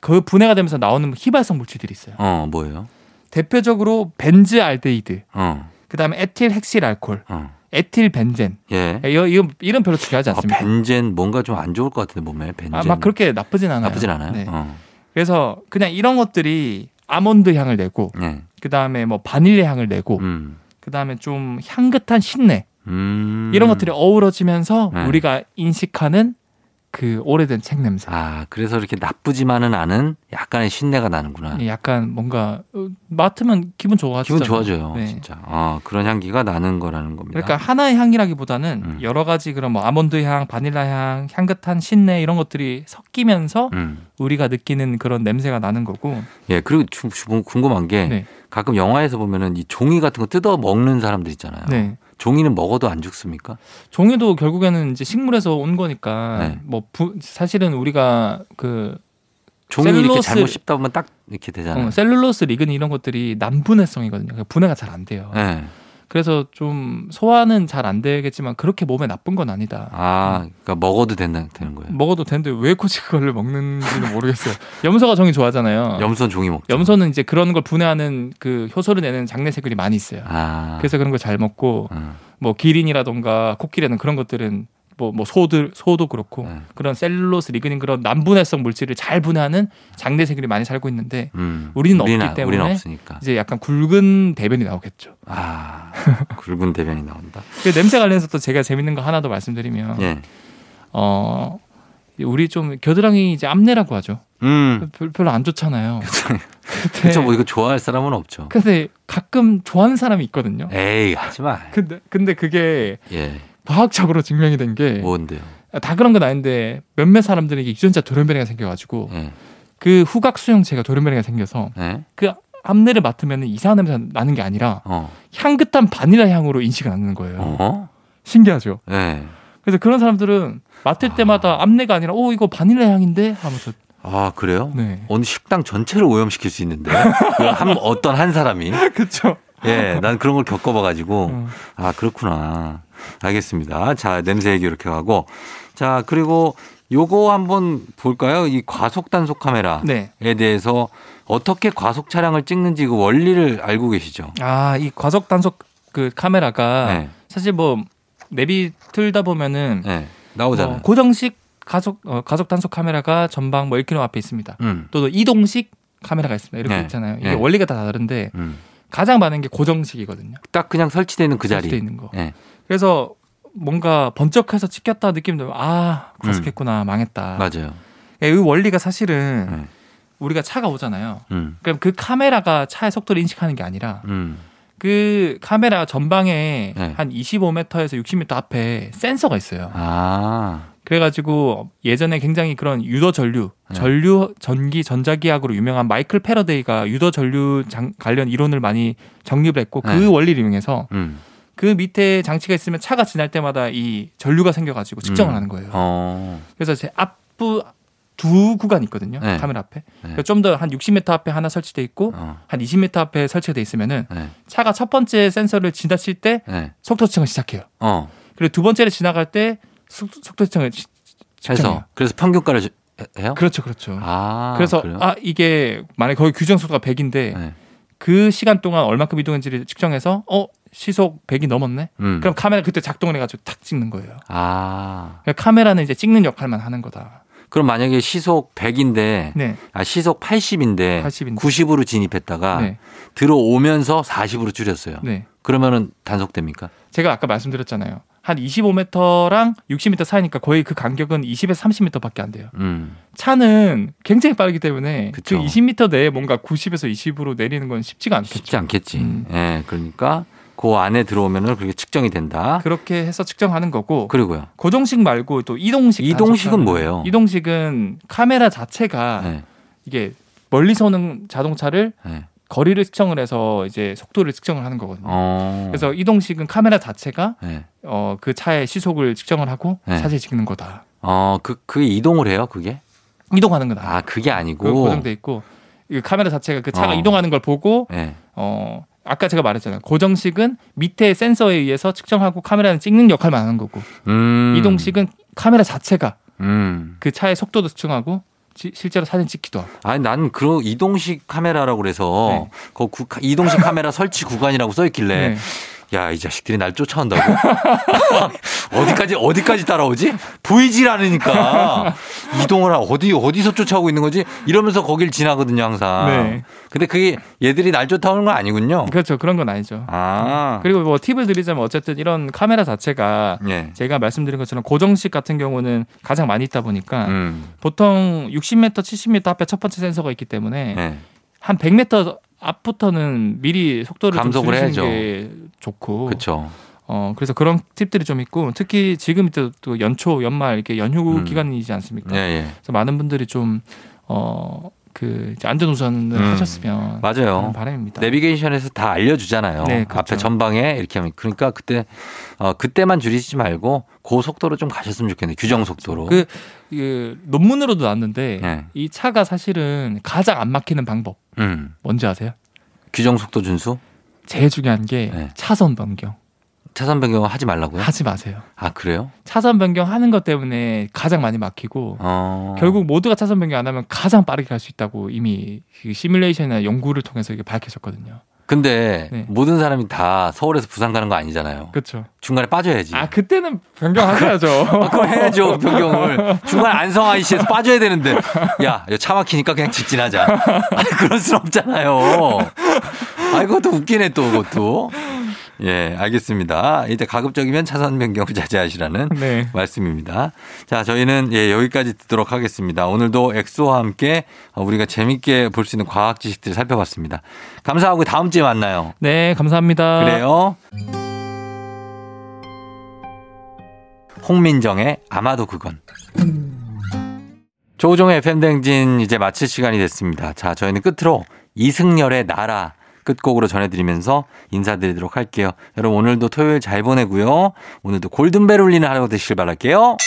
그 분해가 되면서 나오는 휘발성 물질들이 있어요. 어, 뭐예요? 대표적으로 벤즈알데이드, 어. 그다음에 에틸헥실알코올, 어. 에틸벤젠. 예. 이거 이런 별로 중요하지 않습니다. 아, 벤젠 뭔가 좀 안 좋을 것 같은데 몸에 벤젠. 아, 막 그렇게 나쁘진 않아요. 나쁘진 않아요. 네. 어. 그래서 그냥 이런 것들이 아몬드 향을 내고, 예. 그다음에 뭐 바닐라 향을 내고, 음. 그다음에 좀 향긋한 신내. 음. 이런 것들이 어우러지면서 네. 우리가 인식하는 그 오래된 책 냄새. 아, 그래서 이렇게 나쁘지만은 않은 약간의 신내가 나는구나. 약간 뭔가 맡으면 기분 좋아지죠. 기분 좋아져요, 네. 진짜. 아, 그런 향기가 나는 거라는 겁니다. 그러니까 하나의 향이라기보다는 음. 여러 가지 그런 뭐 아몬드 향, 바닐라 향, 향긋한 신내 이런 것들이 섞이면서 음. 우리가 느끼는 그런 냄새가 나는 거고. 예, 그리고 주, 주, 궁금한 게 네. 가끔 영화에서 보면은 이 종이 같은 거 뜯어 먹는 사람들 있잖아요. 네. 종이는 먹어도 안 죽습니까? 종이도 결국에는 이제 식물에서 온 거니까 네. 뭐 부, 사실은 우리가 그 종이 셀룰로스, 이렇게 잘못 씹다 보면 딱 이렇게 되잖아요. 어, 셀룰로스, 리그닌 이런 것들이 난분해성이거든요. 그러니까 분해가 잘 안 돼요. 네. 그래서 좀 소화는 잘 안 되겠지만 그렇게 몸에 나쁜 건 아니다. 아, 그러니까 먹어도 된다는 거예요. 먹어도 되는데 왜 굳이 그걸 먹는지는 모르겠어요. 염소가 종이 좋아하잖아요. 염소는 종이 먹죠. 염소는 이제 그런 걸 분해하는 그 효소를 내는 장내세균이 많이 있어요. 아. 그래서 그런 걸 잘 먹고 음. 뭐 기린이라던가 코끼리는 그런 것들은 뭐, 뭐 소들 소도 그렇고 네. 그런 셀룰로스, 리그닌 그런 난분해성 물질을 잘 분해하는 장내세균이 많이 살고 있는데 음, 우리는 없기 우리는, 때문에 우리는 없으니까. 이제 약간 굵은 대변이 나오겠죠. 아, 굵은 대변이 나온다. 냄새 관련해서 또 제가 재밌는 거 하나 더 말씀드리면 네. 어, 우리 좀 겨드랑이 이제 암내라고 하죠. 음. 별로 안 좋잖아요. 그렇죠. 뭐 이거 좋아할 사람은 없죠. 근데 가끔 좋아하는 사람이 있거든요. 에이, 하지 마. 근데 근데 그게 예. 과학적으로 증명이 된 게 뭔데요? 다 그런 건 아닌데 몇몇 사람들에게 유전자 돌연변이가 생겨가지고 예. 그 후각 수용체가 돌연변이가 생겨서 예? 그 암내를 맡으면 이상한 냄새 나는 게 아니라 어. 향긋한 바닐라 향으로 인식을 안 하는 거예요. 어허? 신기하죠. 예. 그래서 그런 사람들은 맡을 때마다 아. 암내가 아니라 오 이거 바닐라 향인데 하면서. 아 그래요? 네. 어느 식당 전체를 오염시킬 수 있는데 한, 어떤 한 사람이. 그렇죠. 예, 난 그런 걸 겪어봐가지고 음. 아 그렇구나. 알겠습니다. 자 냄새 얘기 이렇게 하고 자 그리고 요거 한번 볼까요? 이 과속 단속 카메라에 네. 대해서 어떻게 과속 차량을 찍는지 그 원리를 알고 계시죠? 아, 이 과속 단속 그 카메라가 네. 사실 뭐 내비 틀다 보면은 네, 나오잖아요. 어, 고정식 가속 어, 가속 단속 카메라가 전방 뭐 일 킬로미터 앞에 있습니다. 음. 또 이동식 카메라가 있습니다. 이렇게 네. 있잖아요. 이게 네. 원리가 다 다른데 음. 가장 많은 게 고정식이거든요. 딱 그냥 설치되는 그 자리. 설치돼 있는 거. 네. 그래서 뭔가 번쩍해서 찍혔다 느낌 들면 아 과속했구나 음. 망했다. 맞아요. 네, 이 원리가 사실은 네. 우리가 차가 오잖아요. 음. 그럼 그 카메라가 차의 속도를 인식하는 게 아니라. 음. 그 카메라 전방에 네. 한 이십오 미터에서 육십 미터 앞에 센서가 있어요. 아. 그래가지고 예전에 굉장히 그런 유도전류, 네. 전류, 전기, 전자기학으로 유명한 마이클 패러데이가 유도전류 장, 관련 이론을 많이 정립을 했고 네. 그 원리를 이용해서 음. 그 밑에 장치가 있으면 차가 지날 때마다 이 전류가 생겨가지고 측정을 음. 하는 거예요. 어. 그래서 제 앞부 두 구간이 있거든요. 네. 카메라 앞에. 네. 좀 더 한 육십 미터 앞에 하나 설치되어 있고 어. 한 이십 미터 앞에 설치되어 있으면은 네. 차가 첫 번째 센서를 지나칠 때 네. 속도 측정을 시작해요. 어. 그리고 두 번째를 지나갈 때 속도, 속도 측정을 해서 그래서 평균가를 해요? 그렇죠. 그렇죠. 아, 그래서 그래요? 아 이게 만약에 거의 규정 속도가 백인데 네. 그 시간 동안 얼마큼 이동했는지를 측정해서 어 시속 백이 넘었네. 음. 그럼 카메라 그때 작동을 해가지고 탁 찍는 거예요. 아. 그러니까 카메라는 이제 찍는 역할만 하는 거다. 그럼 만약에 시속 백인데 네. 아, 시속 팔십인데, 팔십인데 구십으로 진입했다가 네. 들어오면서 사십으로 줄였어요. 네. 그러면은 단속됩니까? 제가 아까 말씀드렸잖아요. 한 이십오 미터랑 육십 미터 사이니까 거의 그 간격은 이십에서 삼십 미터밖에 안 돼요. 음. 차는 굉장히 빠르기 때문에 그쵸. 그 이십 미터 내에 뭔가 구십에서 이십으로 내리는 건 쉽지가 않겠죠. 쉽지 않겠지. 음. 네, 그러니까 그 안에 들어오면은 그렇게 측정이 된다. 그렇게 해서 측정하는 거고. 그리고요. 고정식 말고 또 이동식. 이동식은 뭐예요? 이동식은 카메라 자체가 네. 이게 멀리서 오는 자동차를 네. 거리를 측정을 해서 이제 속도를 측정을 하는 거거든요. 어. 그래서 이동식은 카메라 자체가 네. 어, 그 차의 시속을 측정을 하고 네. 사진을 찍는 거다. 어, 그, 그게 이동을 해요? 그게? 이동하는 거다. 아, 그게 아니고. 고정돼 있고. 이 카메라 자체가 그 차가 어. 이동하는 걸 보고 네. 어. 아까 제가 말했잖아요. 고정식은 밑에 센서에 의해서 측정하고 카메라는 찍는 역할만 하는 거고 음. 이동식은 카메라 자체가 음. 그 차의 속도도 측정하고 지, 실제로 사진 찍기도 하고. 아니 난 그런 이동식 카메라라고 그래서 네. 그 구, 이동식 카메라 설치 구간이라고 써 있길래 네. 야, 이 자식들이 날 쫓아온다고? 어디까지 어디까지 따라오지? 보이질 않으니까 이동을 어디 어디서 쫓아오고 있는 거지? 이러면서 거길 지나거든요, 항상. 네. 근데 그게 얘들이 날 쫓아오는 건 아니군요. 그렇죠, 그런 건 아니죠. 아. 그리고 뭐 팁을 드리자면 어쨌든 이런 카메라 자체가 네. 제가 말씀드린 것처럼 고정식 같은 경우는 가장 많이 있다 보니까 음. 보통 육십 미터, 칠십 미터 앞에 첫 번째 센서가 있기 때문에 네. 한 백 미터 앞부터는 미리 속도를 좀 줄이는 게 좋고. 그렇죠. 어, 그래서 그런 팁들이 좀 있고 특히 지금 또 연초, 연말 이렇게 연휴 음. 기간이지 않습니까? 예, 예. 그래서 많은 분들이 좀 어, 그 안전 우선을 음. 하셨으면 맞아요. 바람입니다. 내비게이션에서 다 알려주잖아요. 네, 그렇죠. 앞에 전방에 이렇게 하면 그러니까 그때 어, 그때만 줄이지 말고 그 속도로 좀 가셨으면 좋겠네요. 규정 속도로. 그, 그 논문으로도 나왔는데 네. 이 차가 사실은 가장 안 막히는 방법 음. 뭔지 아세요? 규정 속도 준수. 제일 중요한 게 네. 차선 변경. 차선 변경 하지 말라고요? 하지 마세요. 아 그래요? 차선 변경하는 것 때문에 가장 많이 막히고 어... 결국 모두가 차선 변경 안 하면 가장 빠르게 갈 수 있다고 이미 시뮬레이션이나 연구를 통해서 이게 밝혀졌거든요. 근데 네. 모든 사람이 다 서울에서 부산 가는 거 아니잖아요. 그렇죠. 중간에 빠져야지. 아 그때는 변경하셔야죠. 아, 그거 해야죠. 변경을. 중간에 안성아이씨에서 빠져야 되는데 야 차 막히니까 그냥 직진하자. 아니 그럴 순 없잖아요. 아 이것도 웃기네 또 그것도. 예, 알겠습니다. 이때 가급적이면 차선 변경 자제하시라는 네. 말씀입니다. 자, 저희는 예, 여기까지 듣도록 하겠습니다. 오늘도 엑소와 함께 우리가 재밌게 볼 수 있는 과학 지식들 살펴봤습니다. 감사하고 다음 주에 만나요. 네, 감사합니다. 그래요. 홍민정의 아마도 그건. 조우종의 에프엠 대행진 이제 마칠 시간이 됐습니다. 자, 저희는 끝으로 이승열의 나라 끝곡으로 전해드리면서 인사드리도록 할게요. 여러분 오늘도 토요일 잘 보내고요. 오늘도 골든벨 울리는 하루 되시길 바랄게요.